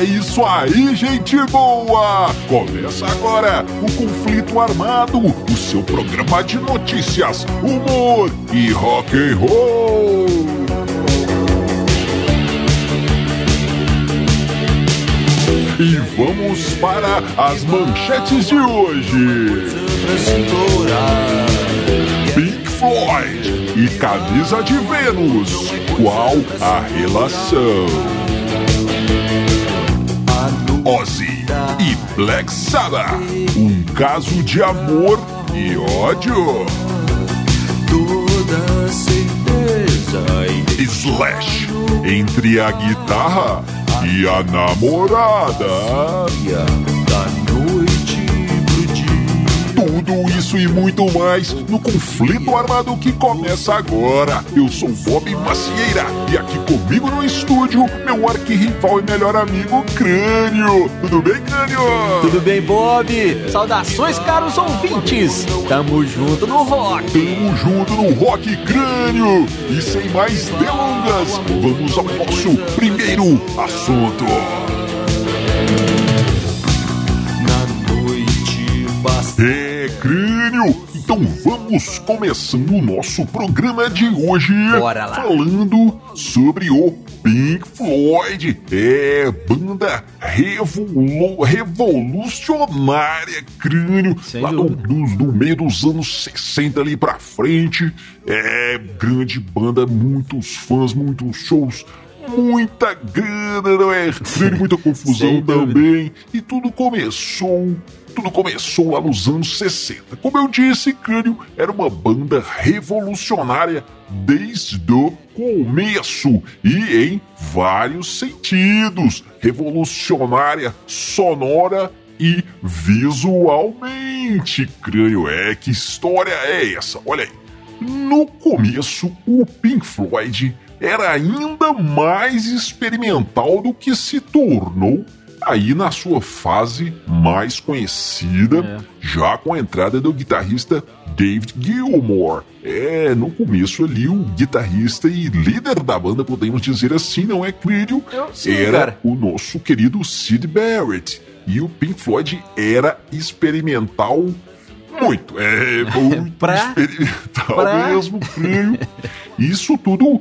É isso aí, gente boa! Começa agora o Conflito Armado, o seu programa de notícias, humor e rock and roll. E vamos para as manchetes de hoje. Pink Floyd e Camisa de Vênus. Qual a relação? Ozzy e Black Sabbath, um caso de amor e ódio. Slash, entre a guitarra e a namorada. Tudo isso e muito mais no Conflito Armado que começa agora. Eu sou Bob Macieira e aqui comigo no estúdio, meu arquirrival e melhor amigo, Crânio. Tudo bem, Crânio? Tudo bem, Bob? Saudações, caros ouvintes. Tamo junto no rock. Tamo junto no rock, Crânio. E sem mais delongas, vamos ao nosso primeiro assunto. Crânio, então vamos começando o nosso programa de hoje falando sobre o Pink Floyd, banda revolucionária, Crânio, sem lá do meio dos anos 60 ali pra frente, grande banda, muitos fãs, muitos shows, muita grana, não é? Muita confusão também, e tudo começou lá nos anos 60. Como eu disse, Crânio era uma banda revolucionária desde o começo e em vários sentidos. Revolucionária sonora e visualmente, Crânio. Que história é essa? Olha aí. No começo, o Pink Floyd era ainda mais experimental do que se tornou aí na sua fase mais conhecida, já com a entrada do guitarrista David Gilmour. No começo ali, o guitarrista e líder da banda, podemos dizer assim, não é, Clírio? Era o nosso querido Syd Barrett. E o Pink Floyd era experimental muito. Muito experimental mesmo, Clírio. Isso tudo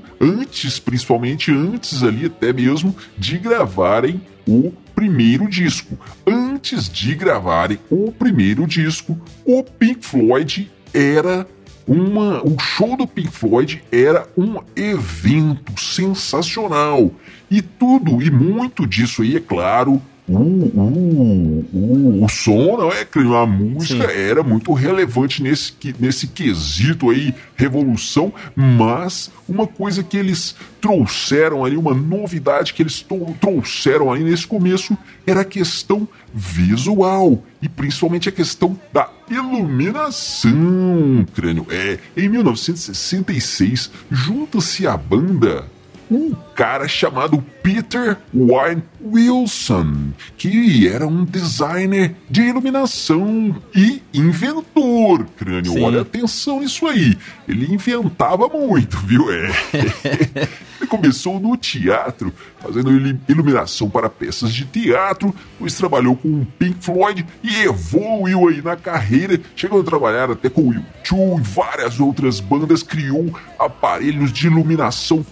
principalmente antes ali até mesmo de gravarem o primeiro disco. Antes de gravarem o primeiro disco, o Pink Floyd era o show do Pink Floyd era um evento sensacional. E tudo, e muito disso aí, é claro, o som, não é? A música era muito relevante nesse quesito aí, revolução, mas uma coisa que eles trouxeram ali, uma novidade que eles trouxeram ali nesse começo era a questão visual e principalmente a questão da iluminação, Crânio. Em 1966, junta-se à banda um cara chamado Peter Wynne Wilson, que era um designer de iluminação e inventor, Crânio. Sim. Olha, atenção nisso aí. Ele inventava muito, viu? Ele começou no teatro, fazendo iluminação para peças de teatro, pois trabalhou com o Pink Floyd e evoluiu aí na carreira, chegou a trabalhar até com o U2 e várias outras bandas, criou aparelhos de iluminação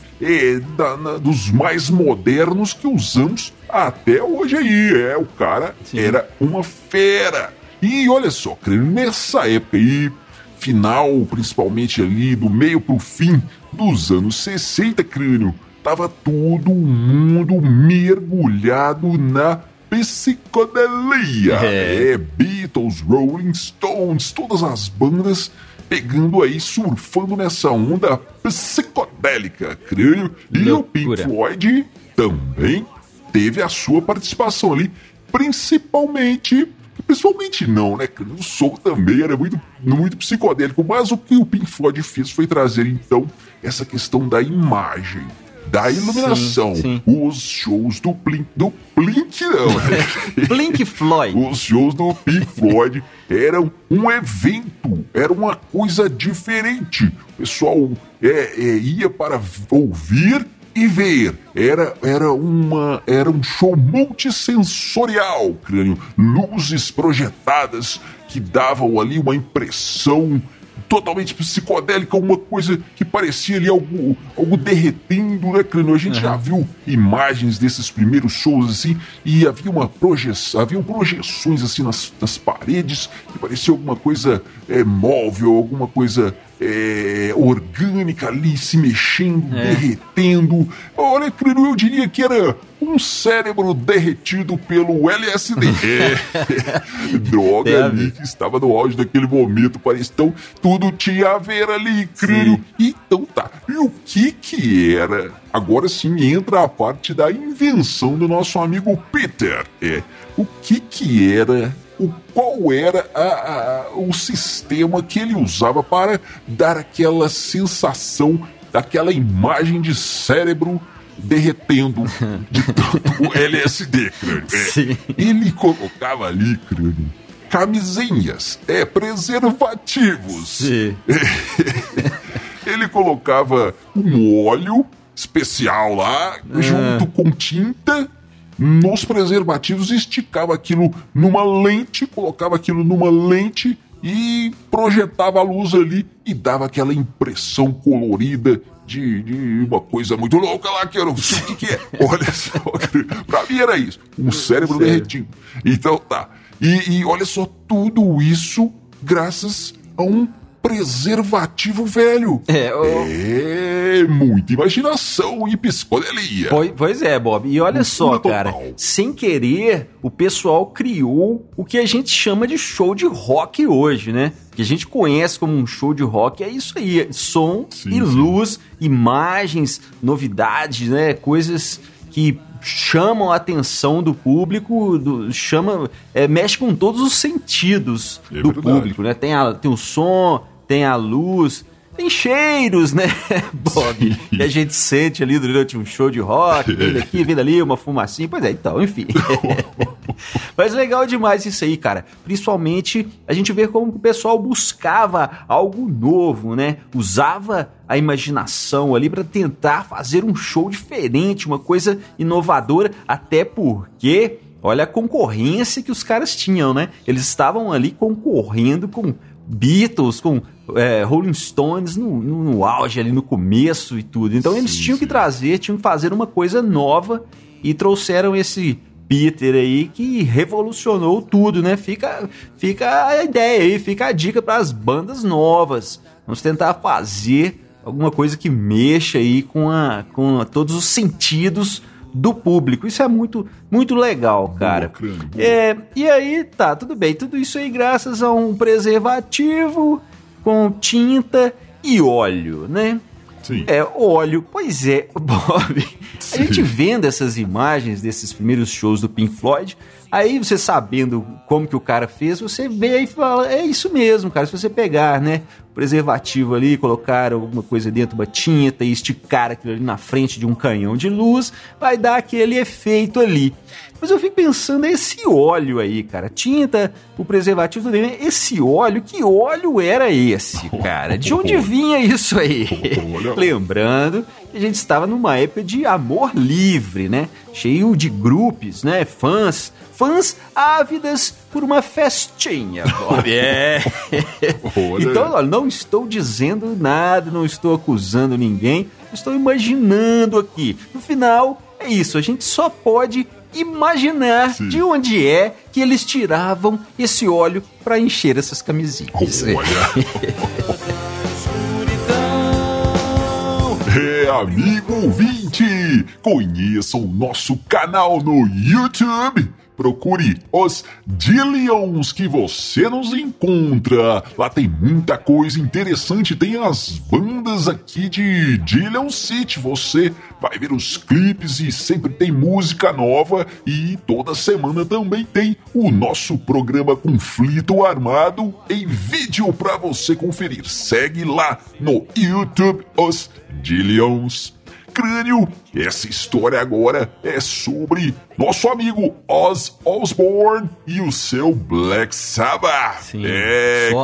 dos mais modernos que usamos até hoje aí. O cara era uma fera. E olha só, nessa época aí, final, principalmente ali do meio pro fim dos anos 60, Crânio, tava todo mundo mergulhado na psicodelia. Beatles, Rolling Stones, todas as bandas pegando aí, surfando nessa onda psicodélica, Crânio. E o Pink Floyd também teve a sua participação ali, principalmente não, né? O som também era muito, muito psicodélico, mas o que o Pink Floyd fez foi trazer, então, essa questão da imagem, da iluminação. Sim. Os shows Os shows do Pink Floyd eram um evento, era uma coisa diferente. O pessoal ia para ouvir e ver. Era um show multissensorial, crânio. Luzes projetadas que davam ali uma impressão totalmente psicodélica, uma coisa que parecia ali algo derretendo, né, crânio? A gente já viu imagens desses primeiros shows, assim, e havia haviam projeções, assim, nas paredes, que parecia alguma coisa móvel, alguma coisa orgânica ali, se mexendo, derretendo. Olha, crânio, eu diria que era um cérebro derretido pelo LSD. Droga ali que estava no auge daquele momento, parece. Então, tudo tinha a ver ali, crânio. Então tá, e o que era? Agora sim entra a parte da invenção do nosso amigo Peter. O que era? Qual era o sistema que ele usava para dar aquela sensação, aquela imagem de cérebro derretendo de todo o LSD, crânio. Ele colocava ali, crânio, camisinhas, preservativos. Sim. Ele colocava um óleo especial lá, junto com tinta, nos preservativos, esticava aquilo numa lente, e projetava a luz ali e dava aquela impressão colorida de uma coisa muito louca lá, que eu não sei o que é. Olha só, pra mim era isso, um cérebro derretido. Então tá, e olha só, tudo isso graças a um preservativo velho. Muita imaginação e psicodelia. Pois é, Bob. E olha só, cara, sem querer, o pessoal criou o que a gente chama de show de rock hoje, né? Que a gente conhece como um show de rock, é isso aí. Som e luz, imagens, novidades, né? Coisas que chamam a atenção do público, mexe com todos os sentidos do público, né? Tem o som, tem a luz, tem cheiros, né, Bob? Sim. Que a gente sente ali durante um show de rock, vem daqui, vem dali, uma fumacinha, pois é, então, enfim. Mas legal demais isso aí, cara. Principalmente a gente vê como o pessoal buscava algo novo, né? Usava a imaginação ali para tentar fazer um show diferente, uma coisa inovadora, até porque, olha a concorrência que os caras tinham, né? Eles estavam ali concorrendo com Beatles, com Rolling Stones no auge ali, no começo e tudo. Então eles tinham que trazer, tinham que fazer uma coisa nova, e trouxeram esse Peter aí que revolucionou tudo, né? Fica a ideia aí, fica a dica para as bandas novas. Vamos tentar fazer alguma coisa que mexa aí com todos os sentidos do público. Isso é muito, muito legal, cara. E aí, tá, tudo bem. Tudo isso aí graças a um preservativo com tinta e óleo, né? Sim. Óleo. Pois é, Bob. Sim. A gente vendo essas imagens desses primeiros shows do Pink Floyd, aí você sabendo como que o cara fez, você vê e fala, é isso mesmo, cara. Se você pegar, né, preservativo ali, colocar alguma coisa dentro, uma tinta, e esticar aquilo ali na frente de um canhão de luz, vai dar aquele efeito ali. Mas eu fico pensando, esse óleo aí, cara, tinta, o preservativo também, esse óleo, que óleo era esse, cara? De onde vinha isso aí? Lembrando que a gente estava numa época de amor livre, né? Cheio de grupos, né? Fãs ávidas por uma festinha, Bob. Então, olha, não estou dizendo nada, não estou acusando ninguém, estou imaginando aqui. No final, é isso, a gente só pode imaginar de onde é que eles tiravam esse óleo para encher essas camisinhas. Amigo ouvinte, conheça o nosso canal no YouTube. Procure os Dillions que você nos encontra. Lá tem muita coisa interessante. Tem as bandas aqui de Dillion City. Você vai ver os clipes e sempre tem música nova. E toda semana também tem o nosso programa Conflito Armado em vídeo para você conferir. Segue lá no YouTube os Dillions. Crânio, essa história agora é sobre nosso amigo Ozzy Osbourne e o seu Black Sabbath.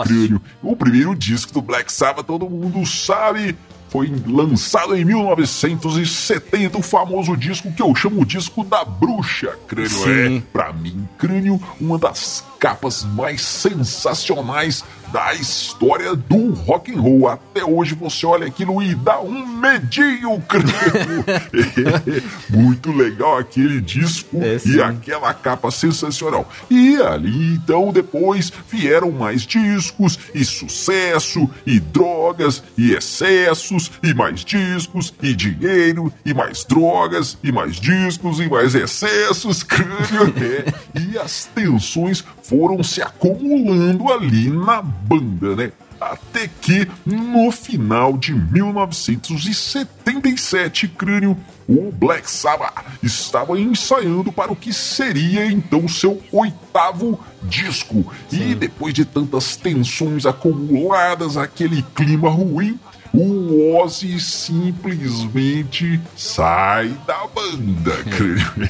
Crânio, o primeiro disco do Black Sabbath, todo mundo sabe, foi lançado em 1970 o famoso disco que eu chamo o disco da bruxa. Crânio é, pra mim, Crânio, uma das capas mais sensacionais da história do rock and roll. Até hoje você olha aquilo e dá um medinho, Crânio. Muito legal aquele disco e aquela capa sensacional. E ali então depois vieram mais discos e sucesso e drogas e excessos e mais discos e dinheiro e mais drogas e mais discos e mais excessos, Crânio. E as tensões foram se acumulando ali na banda, né? Até que, no final de 1977, Crânio, o Black Sabbath estava ensaiando para o que seria então seu 8º disco. E depois de tantas tensões acumuladas, aquele clima ruim, o Ozzy simplesmente sai da banda, Crânio.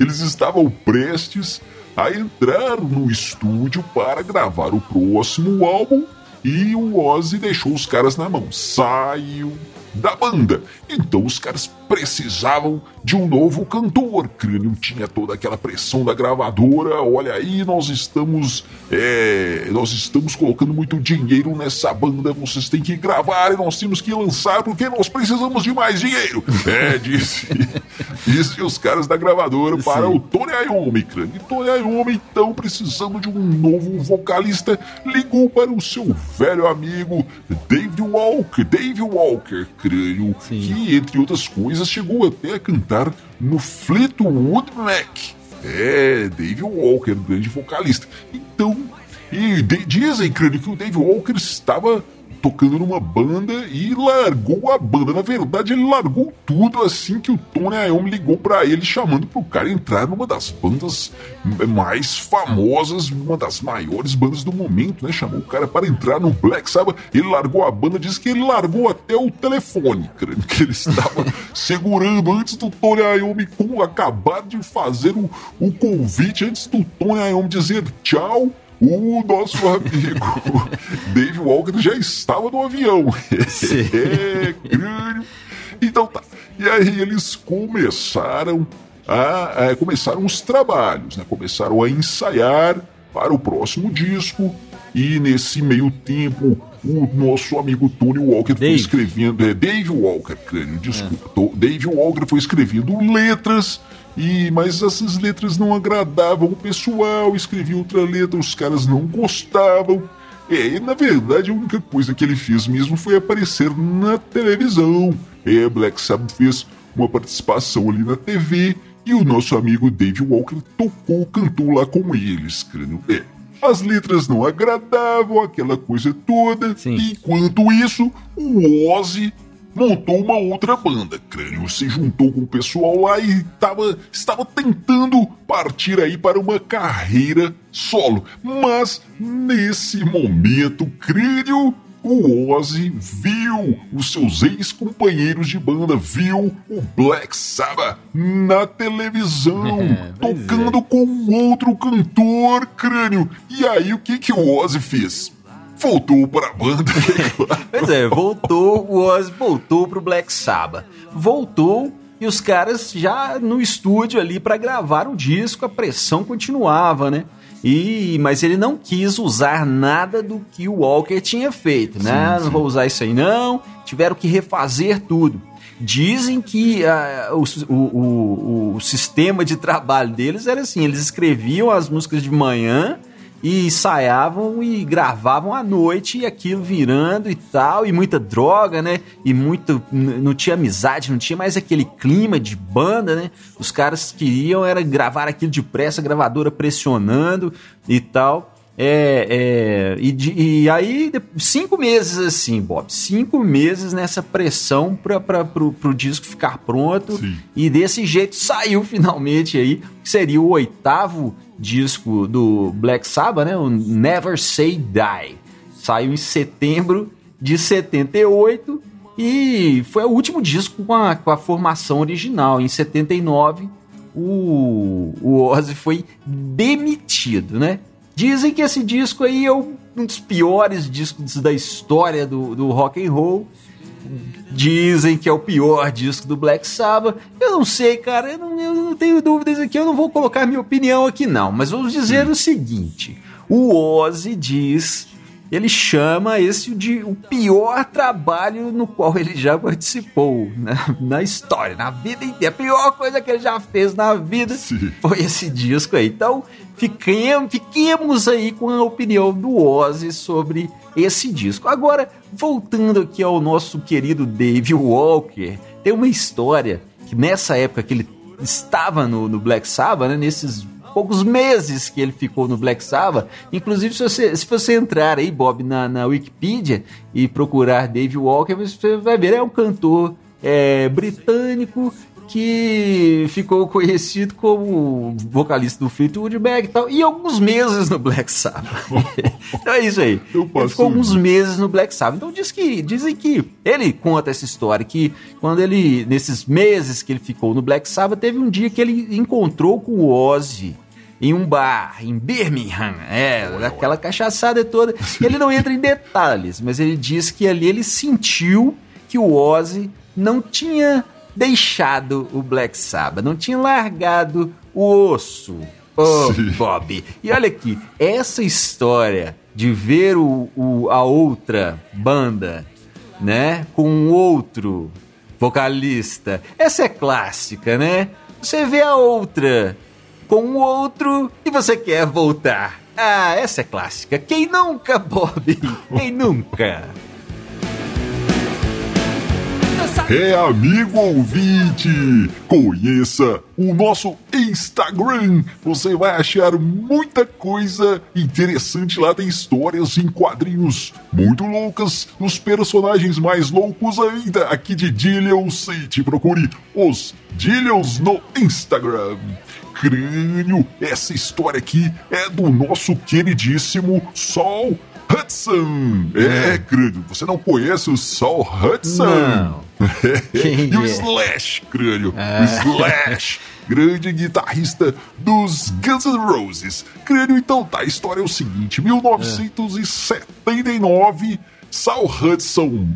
Eles estavam prestes a entrar no estúdio para gravar o próximo álbum e o Ozzy deixou os caras na mão, saiu da banda. Então os caras precisavam de um novo cantor. Crânio tinha toda aquela pressão da gravadora. Olha aí, nós estamos colocando muito dinheiro nessa banda, vocês têm que gravar e nós temos que lançar porque nós precisamos de mais dinheiro. Disse os caras da gravadora para o Tony Iommi. Crânio, e Tony Iommi, então, precisando de um novo vocalista, ligou para o seu velho amigo David Walker, Crânio, que, entre outras coisas, chegou até a cantar no Fleetwood Mac. David Walker, um grande vocalista. Então, dizem, Crânio, que o David Walker estava tocando numa banda e largou a banda. Na verdade, ele largou tudo assim que o Tony Iommi ligou pra ele, chamando pro cara entrar numa das bandas mais famosas, uma das maiores bandas do momento, né? Chamou o cara para entrar no Black Sabbath, ele largou a banda, disse que ele largou até o telefone, Crânio, que ele estava segurando antes do Tony Iommi acabar de fazer o convite, antes do Tony Iommi dizer tchau. O nosso amigo David Walker já estava no avião. Crânio. Então tá. E aí eles começaram começaram os trabalhos, né? Começaram a ensaiar para o próximo disco. E nesse meio tempo, o nosso amigo Tony Walker foi escrevendo... David Walker, Crânio, desculpa. David Walker foi escrevendo letras. Mas essas letras não agradavam o pessoal, escrevi outra letra, os caras não gostavam. E na verdade a única coisa que ele fez mesmo foi aparecer na televisão. Black Sabbath fez uma participação ali na TV e o nosso amigo David Walker cantou lá com eles, Crânio. As letras não agradavam, aquela coisa toda. E, enquanto isso, o Ozzy montou uma outra banda, Crânio, se juntou com o pessoal lá e estava tentando partir aí para uma carreira solo. Mas nesse momento, Crânio, o Ozzy viu os seus ex-companheiros de banda, viu o Black Sabbath na televisão, tocando com outro cantor, Crânio. E aí o que o Ozzy fez? Voltou para a banda. O Ozzy voltou pro Black Sabbath. Voltou e os caras já no estúdio ali para gravar o disco, a pressão continuava, né? Mas ele não quis usar nada do que o Walker tinha feito, né? Não vou usar isso aí não. Tiveram que refazer tudo. Dizem que o sistema de trabalho deles era assim, eles escreviam as músicas de manhã e ensaiavam e gravavam à noite e aquilo virando e tal, e muita droga, né? E muito, não tinha amizade, não tinha mais aquele clima de banda, né? Os caras queriam era gravar aquilo depressa, a gravadora pressionando e tal. Aí 5 meses assim, Bob, 5 meses nessa pressão pro disco ficar pronto. E desse jeito saiu finalmente aí, que seria o 8º disco do Black Sabbath, né? O Never Say Die. Saiu em setembro de 78 e foi o último disco com a formação original. Em 79 o Ozzy foi demitido, né? Dizem que esse disco aí é um dos piores discos da história do rock and roll dizem que é o pior disco do Black Sabbath. Eu não sei, cara, eu não tenho dúvidas aqui, eu não vou colocar minha opinião aqui não, mas vamos dizer o seguinte, o Ozzy diz, ele chama esse de o pior trabalho no qual ele já participou, né? Na história, na vida inteira, a pior coisa que ele já fez na vida. Sim. Foi esse disco aí, então fiquemos aí com a opinião do Ozzy sobre esse disco. Agora, voltando aqui ao nosso querido David Walker, tem uma história que nessa época que ele estava no Black Sabbath, né, nesses poucos meses que ele ficou no Black Sabbath, inclusive se você entrar aí, Bob, na Wikipedia e procurar David Walker, você vai ver, é um cantor britânico que ficou conhecido como vocalista do Fleetwood Mac e tal, e alguns meses no Black Sabbath. Então é isso aí. Ele ficou alguns meses no Black Sabbath. Então dizem que ele conta essa história, que quando ele, nesses meses que ele ficou no Black Sabbath, teve um dia que ele encontrou com o Ozzy em um bar, em Birmingham, aquela cachaçada toda. Ele não entra em detalhes, mas ele diz que ali ele sentiu que o Ozzy não tinha deixado o Black Sabbath, não tinha largado o osso, Bob. E olha aqui, essa história de ver a outra banda, né, com outro vocalista, essa é clássica, né? Você vê a outra com o outro e você quer voltar. Ah, essa é clássica. Quem nunca, Bob? Quem nunca? É, amigo ouvinte, conheça o nosso Instagram, você vai achar muita coisa interessante lá, tem histórias em quadrinhos muito loucas, os personagens mais loucos ainda, aqui de Dillions, e te procure os Dillions no Instagram. Crânio, essa história aqui é do nosso queridíssimo Saul Hudson. É, Crânio, você não conhece o Saul Hudson? Não. E o Slash, Crânio. O Slash, grande guitarrista dos Guns N' Roses. Crânio, então tá, a história é o seguinte, 1979, Saul Hudson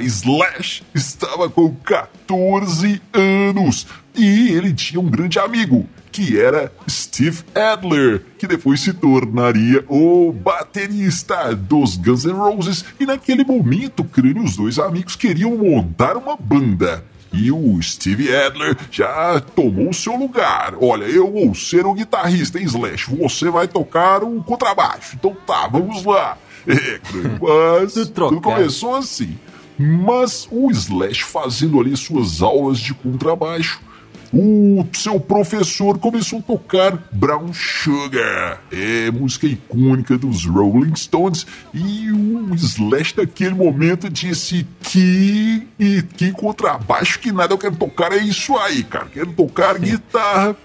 /Slash estava com 14 anos e ele tinha um grande amigo, que era Steve Adler, que depois se tornaria o baterista dos Guns N' Roses. E naquele momento, Crânio, os dois amigos queriam montar uma banda. E o Steve Adler já tomou o seu lugar. Olha, eu vou ser o guitarrista, hein, Slash? Você vai tocar o contrabaixo. Então tá, vamos lá. É, Crânio, mas tudo começou assim. Mas o Slash, fazendo ali suas aulas de contrabaixo, o seu professor começou a tocar Brown Sugar, música icônica dos Rolling Stones, e o Slash naquele momento disse que contrabaixo que nada, eu quero tocar é isso aí, cara, quero tocar guitarra.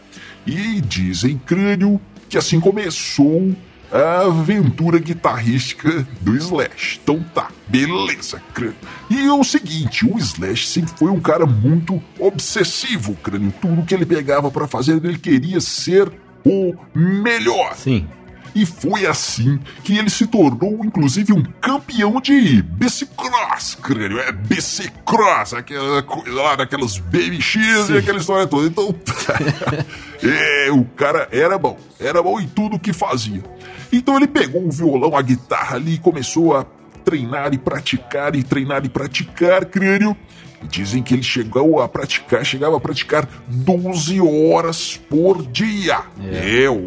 E dizem, Crânio, que assim começou a aventura guitarrística do Slash. Então tá, beleza, Crânio. E é o seguinte, o Slash sempre foi um cara muito obsessivo, Crânio. Tudo que ele pegava pra fazer, ele queria ser o melhor. Sim. E foi assim que ele se tornou, inclusive, um campeão de bicicross, Crânio. É bicicross, aquela coisa lá daquelas baby X e aquela história toda. Então, o cara era bom em tudo que fazia. Então ele pegou o violão, a guitarra ali e começou a treinar e praticar, Crânio. E dizem que ele chegava a praticar 12 horas por dia.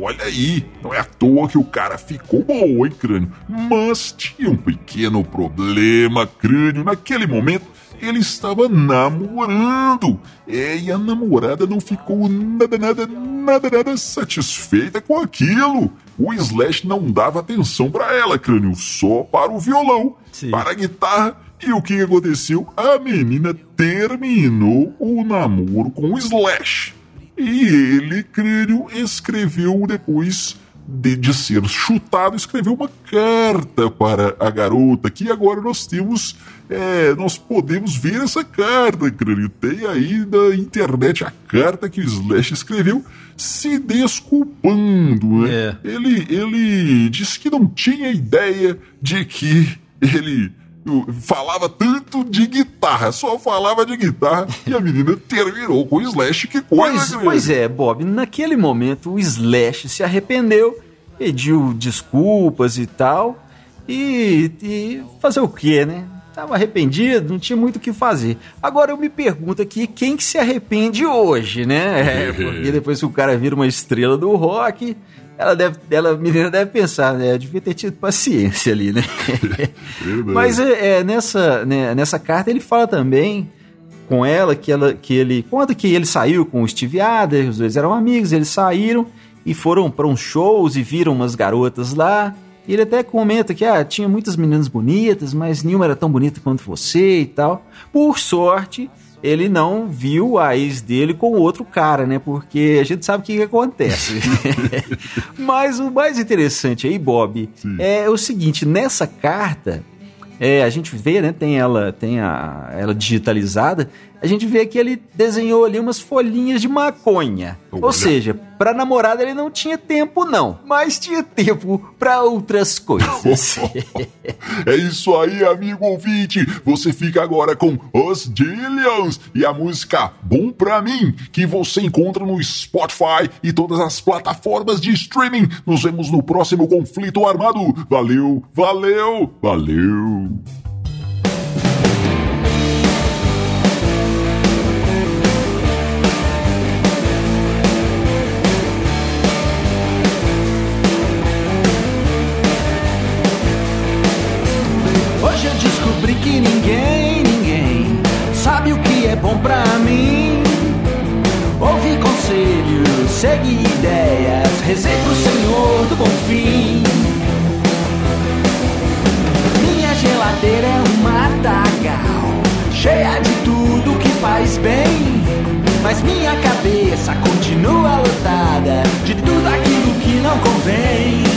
Olha aí, não é à toa que o cara ficou bom, hein, Crânio? Mas tinha um pequeno problema, Crânio. Naquele momento, ele estava namorando. E a namorada não ficou nada satisfeita com aquilo. O Slash não dava atenção para ela, Crânio, só para o violão, para a guitarra. E o que aconteceu? A menina terminou o namoro com o Slash. E ele, Crânio, escreveu depois de ser chutado, escreveu uma carta para a garota, que agora nós temos, nós podemos ver essa carta, Crânio. Tem aí na internet a carta que o Slash escreveu se desculpando, né? Ele disse que não tinha ideia de que ele falava tanto de guitarra, só falava de guitarra, e a menina terminou com o Slash, que coisa grande. Pois é, Bob, naquele momento o Slash se arrependeu, pediu desculpas e tal, e fazer o quê, né? Estava arrependido, não tinha muito o que fazer. Agora eu me pergunto aqui, quem que se arrepende hoje, né? É, porque depois que o cara vira uma estrela do rock, a menina deve pensar, né? Eu devia ter tido paciência ali, né? Mas nessa carta ele fala também com ela que ele conta que ele saiu com o Steve Adler, os dois eram amigos, eles saíram e foram para uns shows e viram umas garotas lá. E ele até comenta que tinha muitas meninas bonitas, mas nenhuma era tão bonita quanto você e tal. Por sorte, ele não viu a ex dele com outro cara, né? Porque a gente sabe o que acontece. Mas o mais interessante aí, Bob, sim, é o seguinte, nessa carta, a gente vê, né? Tem ela digitalizada, a gente vê que ele desenhou ali umas folhinhas de maconha. Olha. Ou seja, pra namorada ele não tinha tempo não, mas tinha tempo pra outras coisas. É isso aí, amigo ouvinte. Você fica agora com os Dillions e a música Bom Pra Mim, que você encontra no Spotify e todas as plataformas de streaming. Nos vemos no próximo Conflito Armado. Valeu, valeu, valeu. Que ninguém sabe o que é bom pra mim. Ouve conselhos, segue ideias, rezei pro Senhor do bom fim. Minha geladeira é um matagal, cheia de tudo que faz bem, mas minha cabeça continua lotada de tudo aquilo que não convém.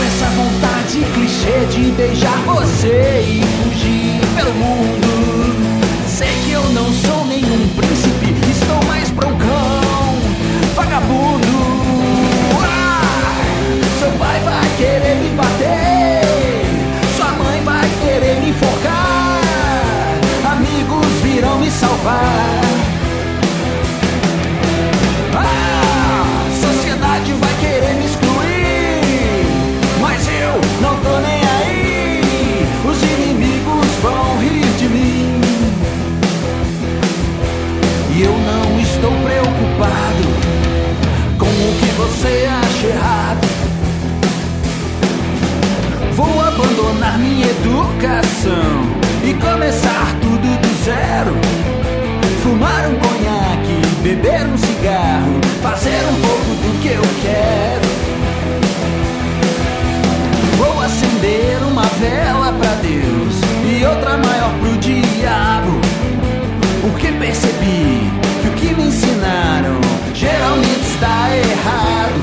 Essa vontade clichê de beijar você e fugir pelo mundo. Sei que eu não sou nenhum príncipe, estou mais pra um cão vagabundo. Seu pai vai querer me bater, sua mãe vai querer me enforcar, amigos virão me salvar. Sociedade vai querer me excluir, não tô nem aí, os inimigos vão rir de mim. E eu não estou preocupado com o que você acha errado. Vou abandonar minha educação e começar tudo do zero. Fumar um conhaque, beber um cigarro, fazer um pouco do que eu quero. Vou acender uma vela pra Deus e outra maior pro diabo, porque percebi que o que me ensinaram geralmente está errado.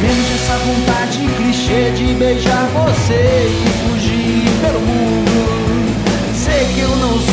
Menos essa vontade clichê de beijar você e fugir pelo mundo. Sei que eu não sou